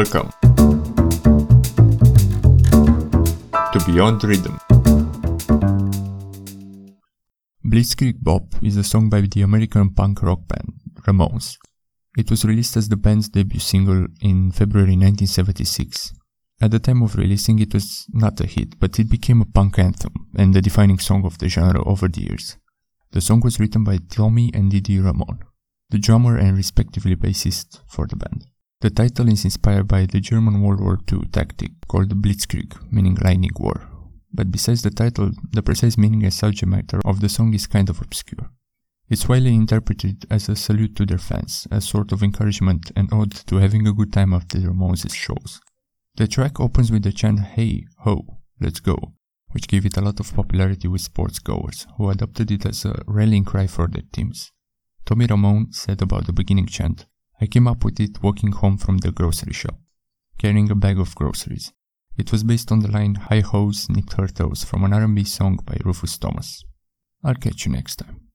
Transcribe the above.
Welcome to Beyond Rhythm. Blitzkrieg Bop is a song by the American punk rock band Ramones. It was released as the band's debut single in February 1976. At the time of releasing, it was not a hit, but it became a punk anthem and the defining song of the genre over the years. The song was written by Tommy and Dee Dee Ramone, the drummer and respectively bassist for the band. The title is inspired by the German World War II tactic called Blitzkrieg, meaning lightning war. But besides the title, the precise meaning and subject matter of the song is kind of obscure. It's widely interpreted as a salute to their fans, a sort of encouragement and ode to having a good time after Ramones' shows. The track opens with the chant "Hey, ho, let's go," which gave it a lot of popularity with sportsgoers, who adopted it as a rallying cry for their teams. Tommy Ramone said about the beginning chant, "I came up with it walking home from the grocery shop, carrying a bag of groceries." It was based on the line "High Hoes Nipped Her Toes" from an R&B song by Rufus Thomas. I'll catch you next time.